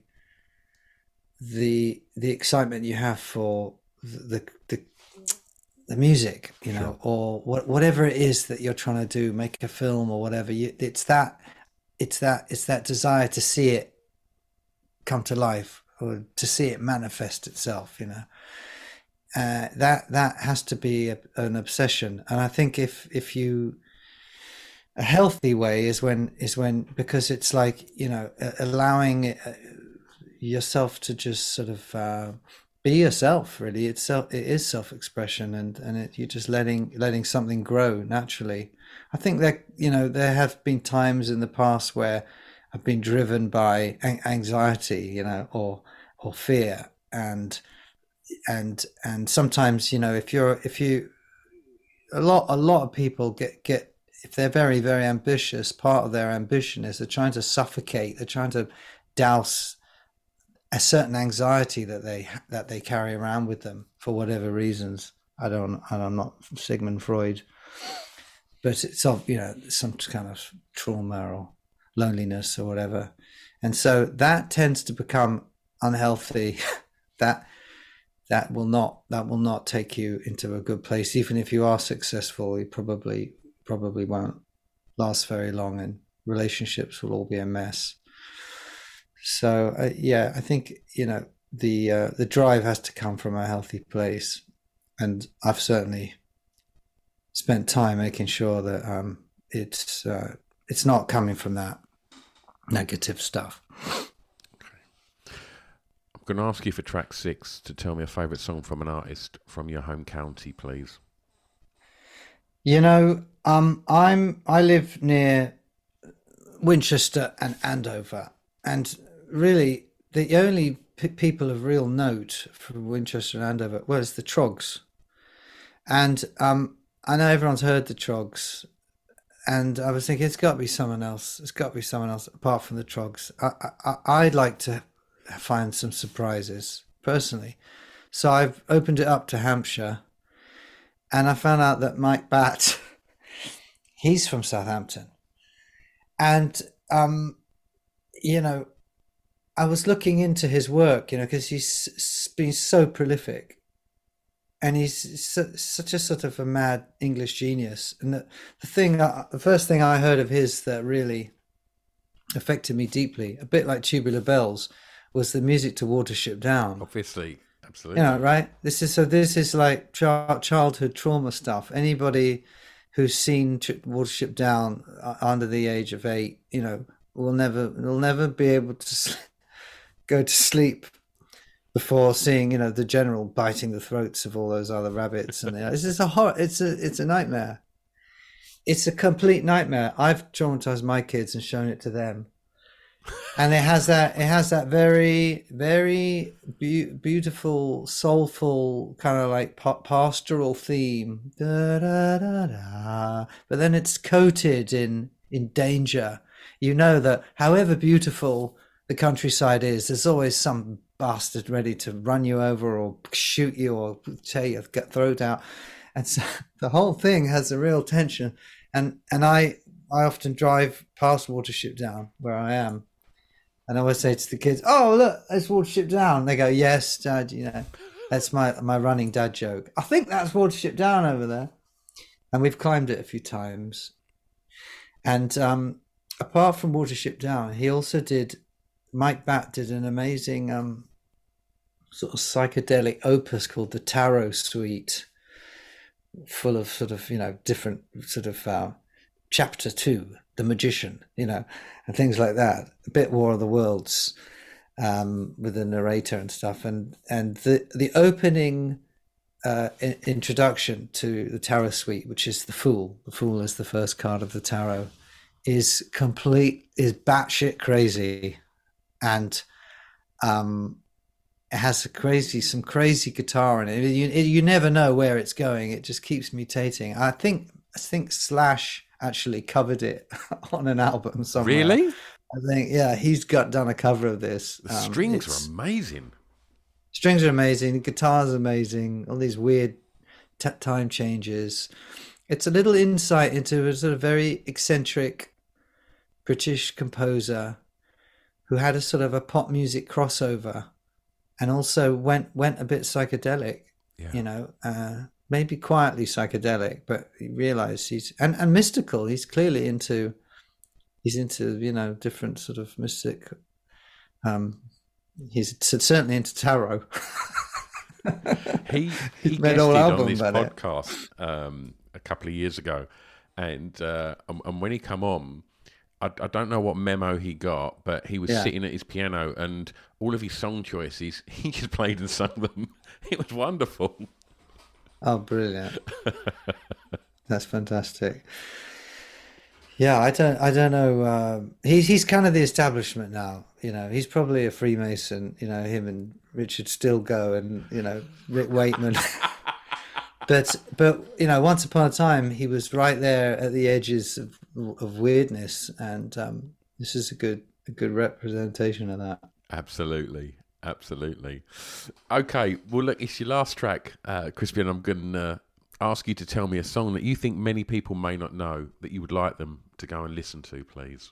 the excitement you have for the music, you know, or whatever it is that you're trying to do, make a film or whatever. It's that desire to see it come to life, or to see it manifest itself, you know, that has to be an obsession. And I think a healthy way is when, because it's like, you know, allowing yourself to just sort of, be yourself, really. It is self-expression, and you're just letting something grow naturally. I think that, you know, there have been times in the past where I've been driven by anxiety, you know, or fear, and sometimes, you know, a lot of people get if they're very, very ambitious, part of their ambition is they're trying to suffocate, they're trying to douse a certain anxiety that they carry around with them for whatever reasons. I'm not Sigmund Freud, but it's of, you know, some kind of trauma or loneliness or whatever, and so that tends to become unhealthy. that will not take you into a good place. Even if you are successful, you probably won't last very long, and relationships will all be a mess. So I think, you know, the drive has to come from a healthy place, and I've certainly spent time making sure that it's not coming from that negative stuff. Okay. I'm going to ask you for track 6 to tell me a favourite song from an artist from your home county, please. You know, I live near Winchester and Andover. And really, the only people of real note from Winchester and Andover was the Trogs. And I know everyone's heard the Trogs, and I was thinking, it's got to be someone else apart from the Trogs. I'd like to find some surprises, personally. So I've opened it up to Hampshire, and I found out that Mike Batt He's from Southampton. And, you know, I was looking into his work, you know, because he's been so prolific. And he's such a sort of a mad English genius. And the first thing I heard of his that really affected me deeply, a bit like Tubular Bells, was the music to Watership Down. Obviously, absolutely. You know, right? This is like childhood trauma stuff. Anybody who's seen Watership Down under the age of 8, you know, will never be able to go to sleep before seeing, you know, the general biting the throats of all those other rabbits. And this is it's a nightmare. It's a complete nightmare. I've traumatized my kids and shown it to them. And it has that very, very beautiful, soulful kind of like pastoral theme. Da, da, da, da. But then it's coated in danger. You know that however beautiful the countryside is, there's always some bastard ready to run you over or shoot you or tear your throat out. And so the whole thing has a real tension. And I often drive past Watership Down where I am. And I always say to the kids, "Oh, look, it's Watership Down." And they go, "Yes, Dad, you know, that's my running dad joke. I think that's Watership Down over there." And we've climbed it a few times. And apart from Watership Down, Mike Batt did an amazing sort of psychedelic opus called The Tarot Suite, full of sort of, you know, different sort of Chapter 2, The Magician, you know, and things like that. A bit War of the Worlds with a narrator and stuff. And the opening introduction to The Tarot Suite, which is the Fool. The Fool is the first card of the tarot. Is batshit crazy. And it has some crazy guitar in it. You never know where it's going. It just keeps mutating. I think Slash actually covered it on an album somewhere. Really? I think, yeah, he's done a cover of this. The strings are amazing. Strings are amazing. The guitar's amazing. All these weird time changes. It's a little insight into a sort of very eccentric British composer who had a sort of a pop music crossover and also went a bit psychedelic, yeah. You know, maybe quietly psychedelic, but he realized he's mystical. He's clearly into, you know, different sort of mystic. He's certainly into tarot. he made all album on this podcast a couple of years ago. And when he come on, I don't know what memo he got, but he was sitting at his piano and all of his song choices, he just played and sung them. It was wonderful. Oh, brilliant. That's fantastic. Yeah, I don't know. He's kind of the establishment now. You know, he's probably a Freemason, you know, him and Richard Stilgoe and, you know, Rick Wakeman. But you know, once upon a time, he was right there at the edges of weirdness, and this is a good representation of that. Absolutely. Okay, well, look, it's your last track, Crispian. I'm going to ask you to tell me a song that you think many people may not know that you would like them to go and listen to, please.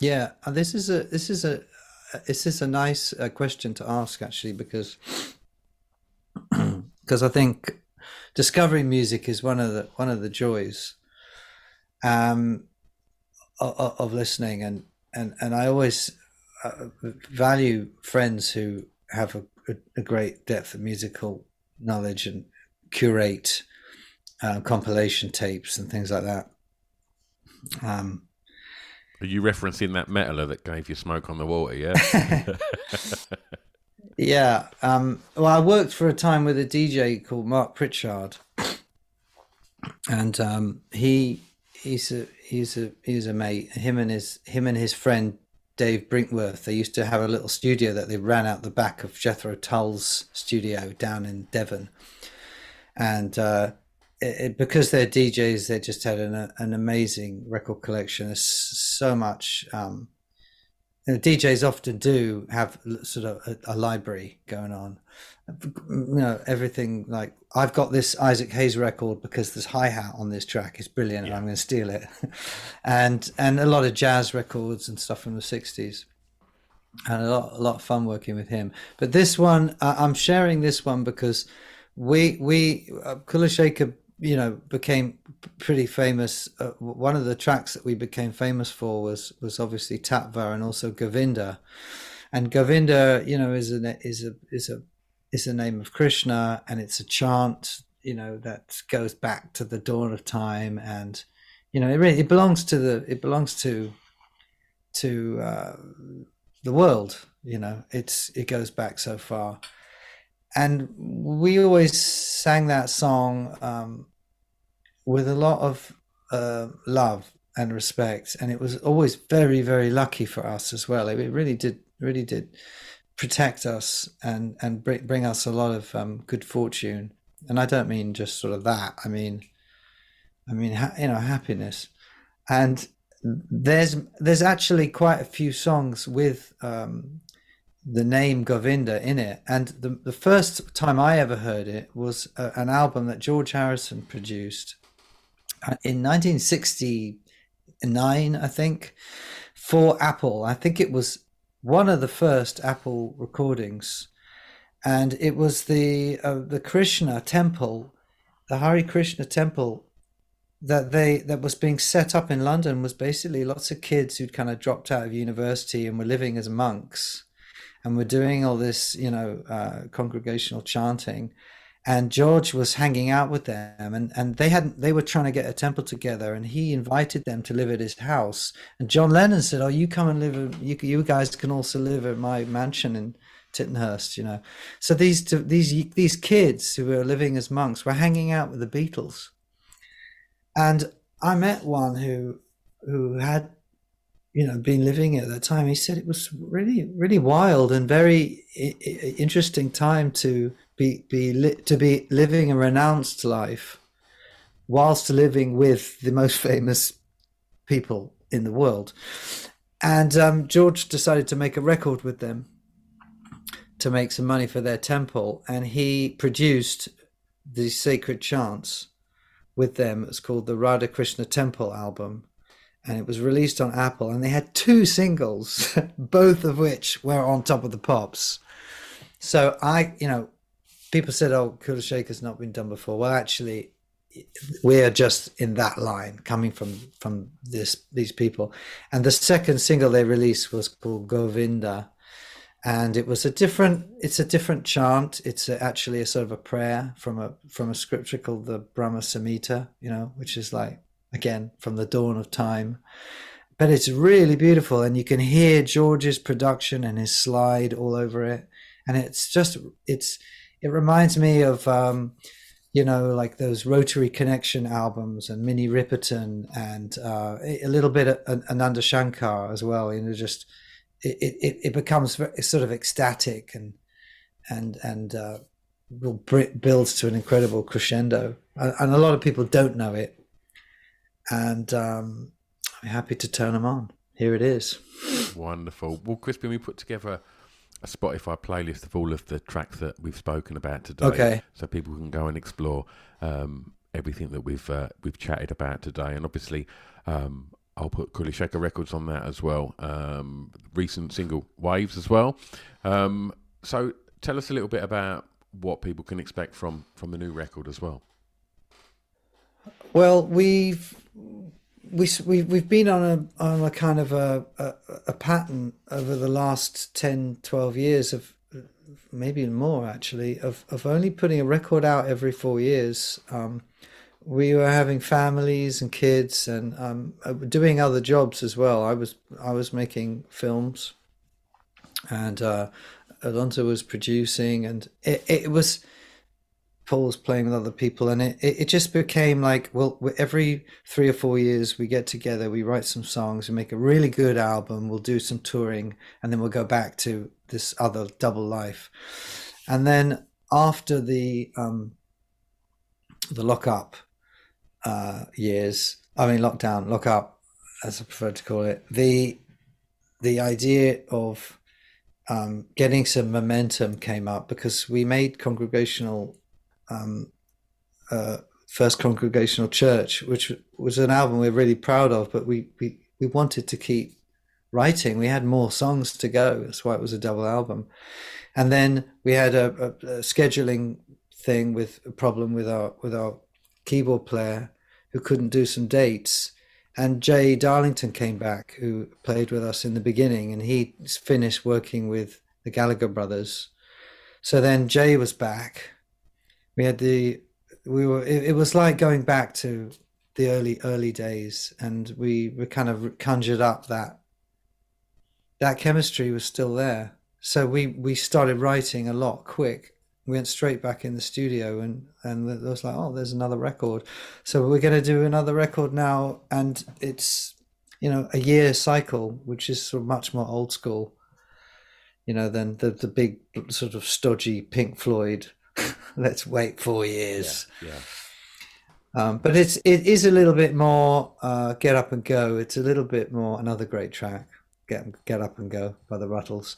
Yeah, this is a nice question to ask, actually, because I think discovering music is one of the joys of listening, and I always value friends who have a great depth of musical knowledge and curate compilation tapes and things like that. Are you referencing that metaller that gave you smoke on the water, yeah? Yeah. Well, I worked for a time with a DJ called Mark Pritchard, and he's a mate. Him and his friend Dave Brinkworth. They used to have a little studio that they ran out the back of Jethro Tull's studio down in Devon, and. Because they're DJs, they just had an amazing record collection. There's so much you know, DJs often do have sort of a library going on. You know, everything, like, I've got this Isaac Hayes record because this hi-hat on this track is brilliant, and I'm going to steal it. and a lot of jazz records and stuff from the 60s. And a lot of fun working with him. But this one, I'm sharing this one because we Kula Shaker, you know, became pretty famous. One of the tracks that we became famous for was obviously Tatva and also Govinda. And Govinda, you know, is a name of Krishna, and it's a chant, you know, that goes back to the dawn of time, and you know, it belongs to the world, you know, it goes back so far. And we always sang that song with a lot of love and respect, and it was always very, very lucky for us as well. It really did protect us and bring us a lot of good fortune. And I don't mean just sort of that, I mean you know, happiness. And there's actually quite a few songs with the name Govinda in it. And the first time I ever heard it was an album that George Harrison produced in 1969, I think, for Apple. I think it was one of the first Apple recordings. And it was the Krishna temple, the Hare Krishna temple, that was being set up in London. Was basically lots of kids who'd kind of dropped out of university and were living as monks and were doing all this, you know, congregational chanting. And George was hanging out with them, and they were trying to get a temple together, and he invited them to live at his house. And John Lennon said, "Oh, you come and live, you guys can also live at my mansion in Tittenhurst," you know. So these kids who were living as monks were hanging out with the Beatles. And I met one who had, you know, been living at that time. He said it was really, really wild and very interesting time to be living a renounced life whilst living with the most famous people in the world. And George decided to make a record with them to make some money for their temple, and he produced the sacred chants with them. It's called the Radha Krishna Temple album, and it was released on Apple, and they had 2 singles, both of which were on top of the pops. So I, you know, people said, "Oh, Kula Shaker's not been done before." Well, actually, we are just in that line, coming from these people. And the second single they released was called Govinda, and it was a different chant. It's actually a sort of a prayer from a scripture called the Brahma Samhita, you know, which is like, again, from the dawn of time. But it's really beautiful, and you can hear George's production and his slide all over it. And it reminds me of you know, like those Rotary Connection albums and Minnie Riperton and a little bit of Ananda Shankar as well, you know, just. It becomes sort of ecstatic and will builds to an incredible crescendo, and a lot of people don't know it, and I'm happy to turn them on. Here it is. Wonderful. Well, Crispian, we put together a Spotify playlist of all of the tracks that we've spoken about today, okay, so people can go and explore everything that we've chatted about today, and obviously. I'll put Kula Shaker Records on that as well. Recent single Waves as well. So tell us a little bit about what people can expect from the new record as well. Well, we've been on a kind of a pattern over the last 10, 12 years of, maybe more actually, of only putting a record out every 4 years. We were having families and kids and doing other jobs as well. I was making films, and Alonso was producing, and it was Paul's playing with other people, and it just became like, well, every 3 or 4 years we get together, we write some songs, we make a really good album, we'll do some touring, and then we'll go back to this other double life. And then after the lockup lockdown, lock up, as I prefer to call it, the the idea of getting some momentum came up because we made Congregational First Congregational Church, which was an album we're really proud of, but we wanted to keep writing. We had more songs to go. That's why it was a double album. And then we had a scheduling thing with a problem with our keyboard player who couldn't do some dates. And Jay Darlington came back, who played with us in the beginning, and he finished working with the Gallagher brothers. So then Jay was back. It was like going back to the early days, and we were kind of conjured up that chemistry was still there. So we started writing a lot quick. We went straight back in the studio and it was like, oh, there's another record. So we're going to do another record now. And it's, a year cycle, which is sort of much more old school, than the big sort of stodgy Pink Floyd, let's wait 4 years. Yeah. But it is a little bit more Get Up and Go. It's a little bit more another great track, Get Up and Go by the Ruttles.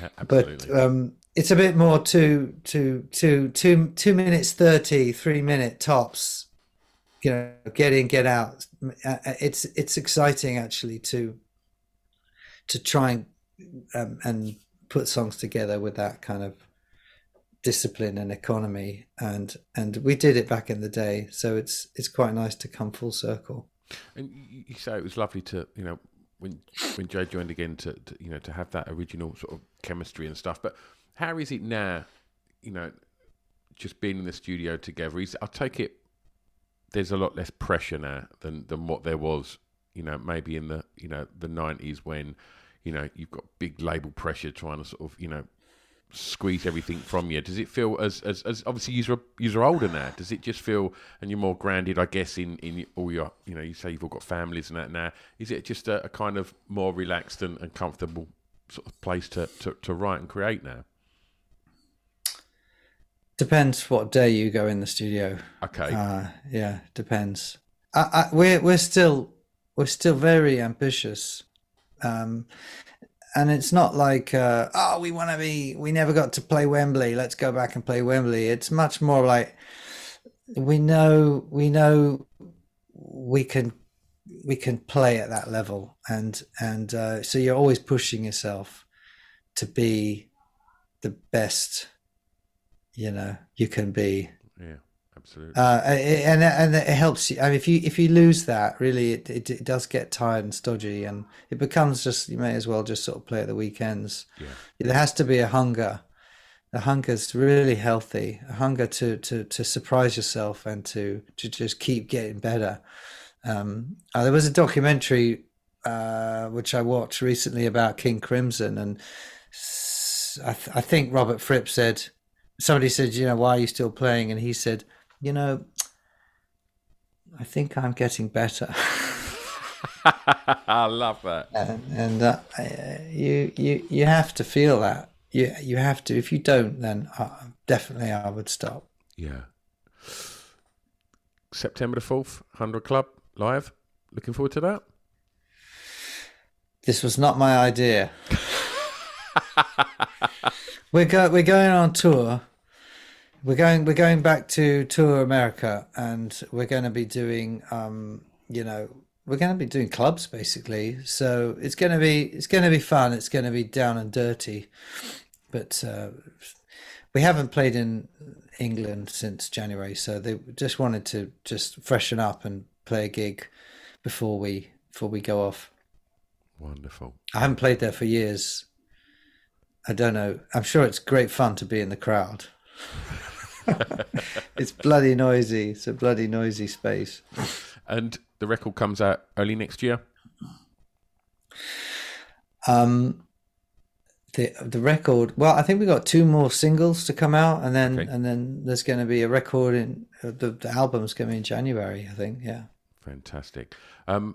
Yeah, absolutely. But, it's a bit more two minutes 30, 3 minute tops, get in, get out. It's exciting actually to try and put songs together with that kind of discipline and economy. And we did it back in the day. So it's quite nice to come full circle. And you say it was lovely to, when Jay joined again to have that original sort of chemistry and stuff, but how is it now, just being in the studio together? I take it there's a lot less pressure now than what there was, maybe in the, the 90s when, you've got big label pressure trying to sort of, squeeze everything from you. Does it feel as obviously you're older now, does it just feel, and you're more grounded, I guess, in all your, you say you've all got families and that now, is it just a kind of more relaxed and comfortable sort of place to write and create now? Depends what day you go in the studio. Okay. Yeah, depends. We're still very ambitious, and it's not like we never got to play Wembley. Let's go back and play Wembley. It's much more like we know we can play at that level, and so you're always pushing yourself to be the best. You can be. Yeah, absolutely. And it helps you. I mean, if you lose that, really, it does get tired and stodgy, and it becomes just, you may as well just sort of play at the weekends. Yeah. There has to be a hunger. The hunger's really healthy. A hunger to surprise yourself and to just keep getting better. There was a documentary which I watched recently about King Crimson, and I think Robert Fripp said. Somebody said, why are you still playing? And he said, I think I'm getting better. I love that. And you have to feel that. You have to. If you don't, then definitely I would stop. Yeah. September the 4th, 100 Club, live. Looking forward to that? This was not my idea. We're going on tour. We're going back to tour America, and we're going to be doing clubs basically. So it's going to be fun. It's going to be down and dirty, but we haven't played in England since January, so they just wanted to just freshen up and play a gig before we go off. Wonderful. I haven't played there for years. I don't know. I'm sure it's great fun to be in the crowd. It's bloody noisy. It's a bloody noisy space. And the record comes out early next year? The record, well, I think we got two more singles to come out, and then okay. And then there's going to be a record in the album's coming in January, I think. Yeah. Fantastic.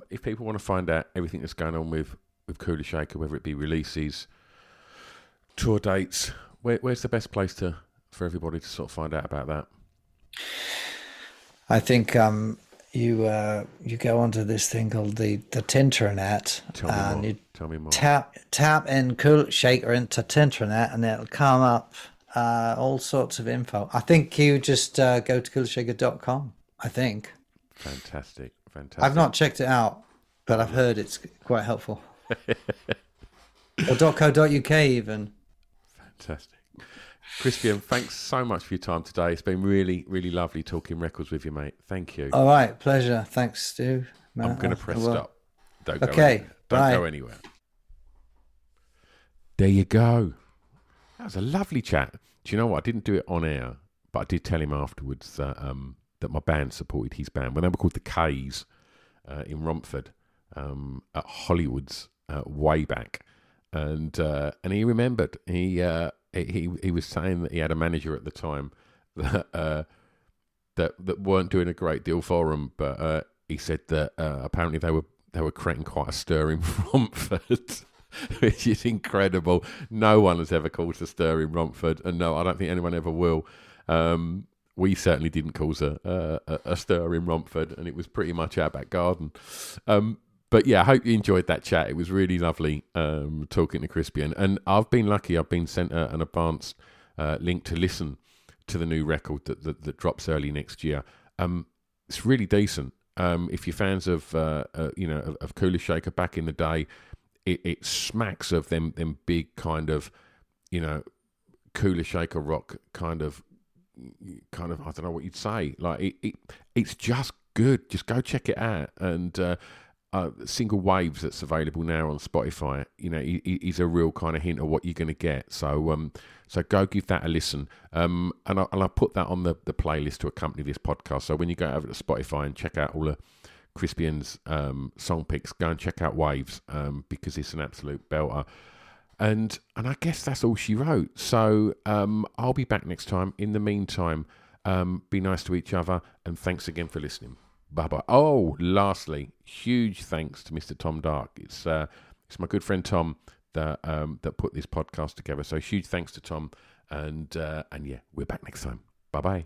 If people want to find out everything that's going on with Kula Shaker, whether it be releases, tour dates, where's the best place for everybody to sort of find out about that? I think you go onto this thing called the Tintranet, and you tap in Kula Shaker into Tintranet, and it'll come up all sorts of info. I think you just go to kulashaker.com. I think. Fantastic. I've not checked it out, but I've heard it's quite helpful. Or .co.uk even. Fantastic. Crispian, thanks so much for your time today. It's been really, really lovely talking records with you, mate. Thank you. All right, pleasure. Thanks, Stu. Matt, I'm going to press stop. Don't go anywhere. There you go. That was a lovely chat. Do you know what? I didn't do it on air, but I did tell him afterwards that my band supported his band when they were called the K's in Romford at Hollywood's way back, and he remembered he was saying that he had a manager at the time that weren't doing a great deal for him, but he said that apparently they were creating quite a stir in Romford, which is incredible. No one has ever caused a stir in Romford, and no, I don't think anyone ever will. We certainly didn't cause a stir in Romford, and it was pretty much our back garden. But yeah, I hope you enjoyed that chat. It was really lovely talking to Crispian. And I've been lucky. I've been sent an advanced link to listen to the new record that drops early next year. It's really decent. If you're fans of of Kula Shaker back in the day, it smacks of them big kind of Kula Shaker rock kind of, I don't know what you'd say. Like it's just good. Just go check it out. And Single Waves, that's available now on Spotify. Is a real kind of hint of what you're going to get. So go give that a listen. And I'll put that on the playlist to accompany this podcast. So when you go over to Spotify and check out all the Crispian's song picks, go and check out Waves because it's an absolute belter. And I guess that's all she wrote. So I'll be back next time. In the meantime, be nice to each other, and thanks again for listening. Bye-bye. Oh, lastly, huge thanks to Mr. Tom Dark. It's my good friend Tom that put this podcast together. So huge thanks to Tom, and yeah, we're back next time. Bye-bye.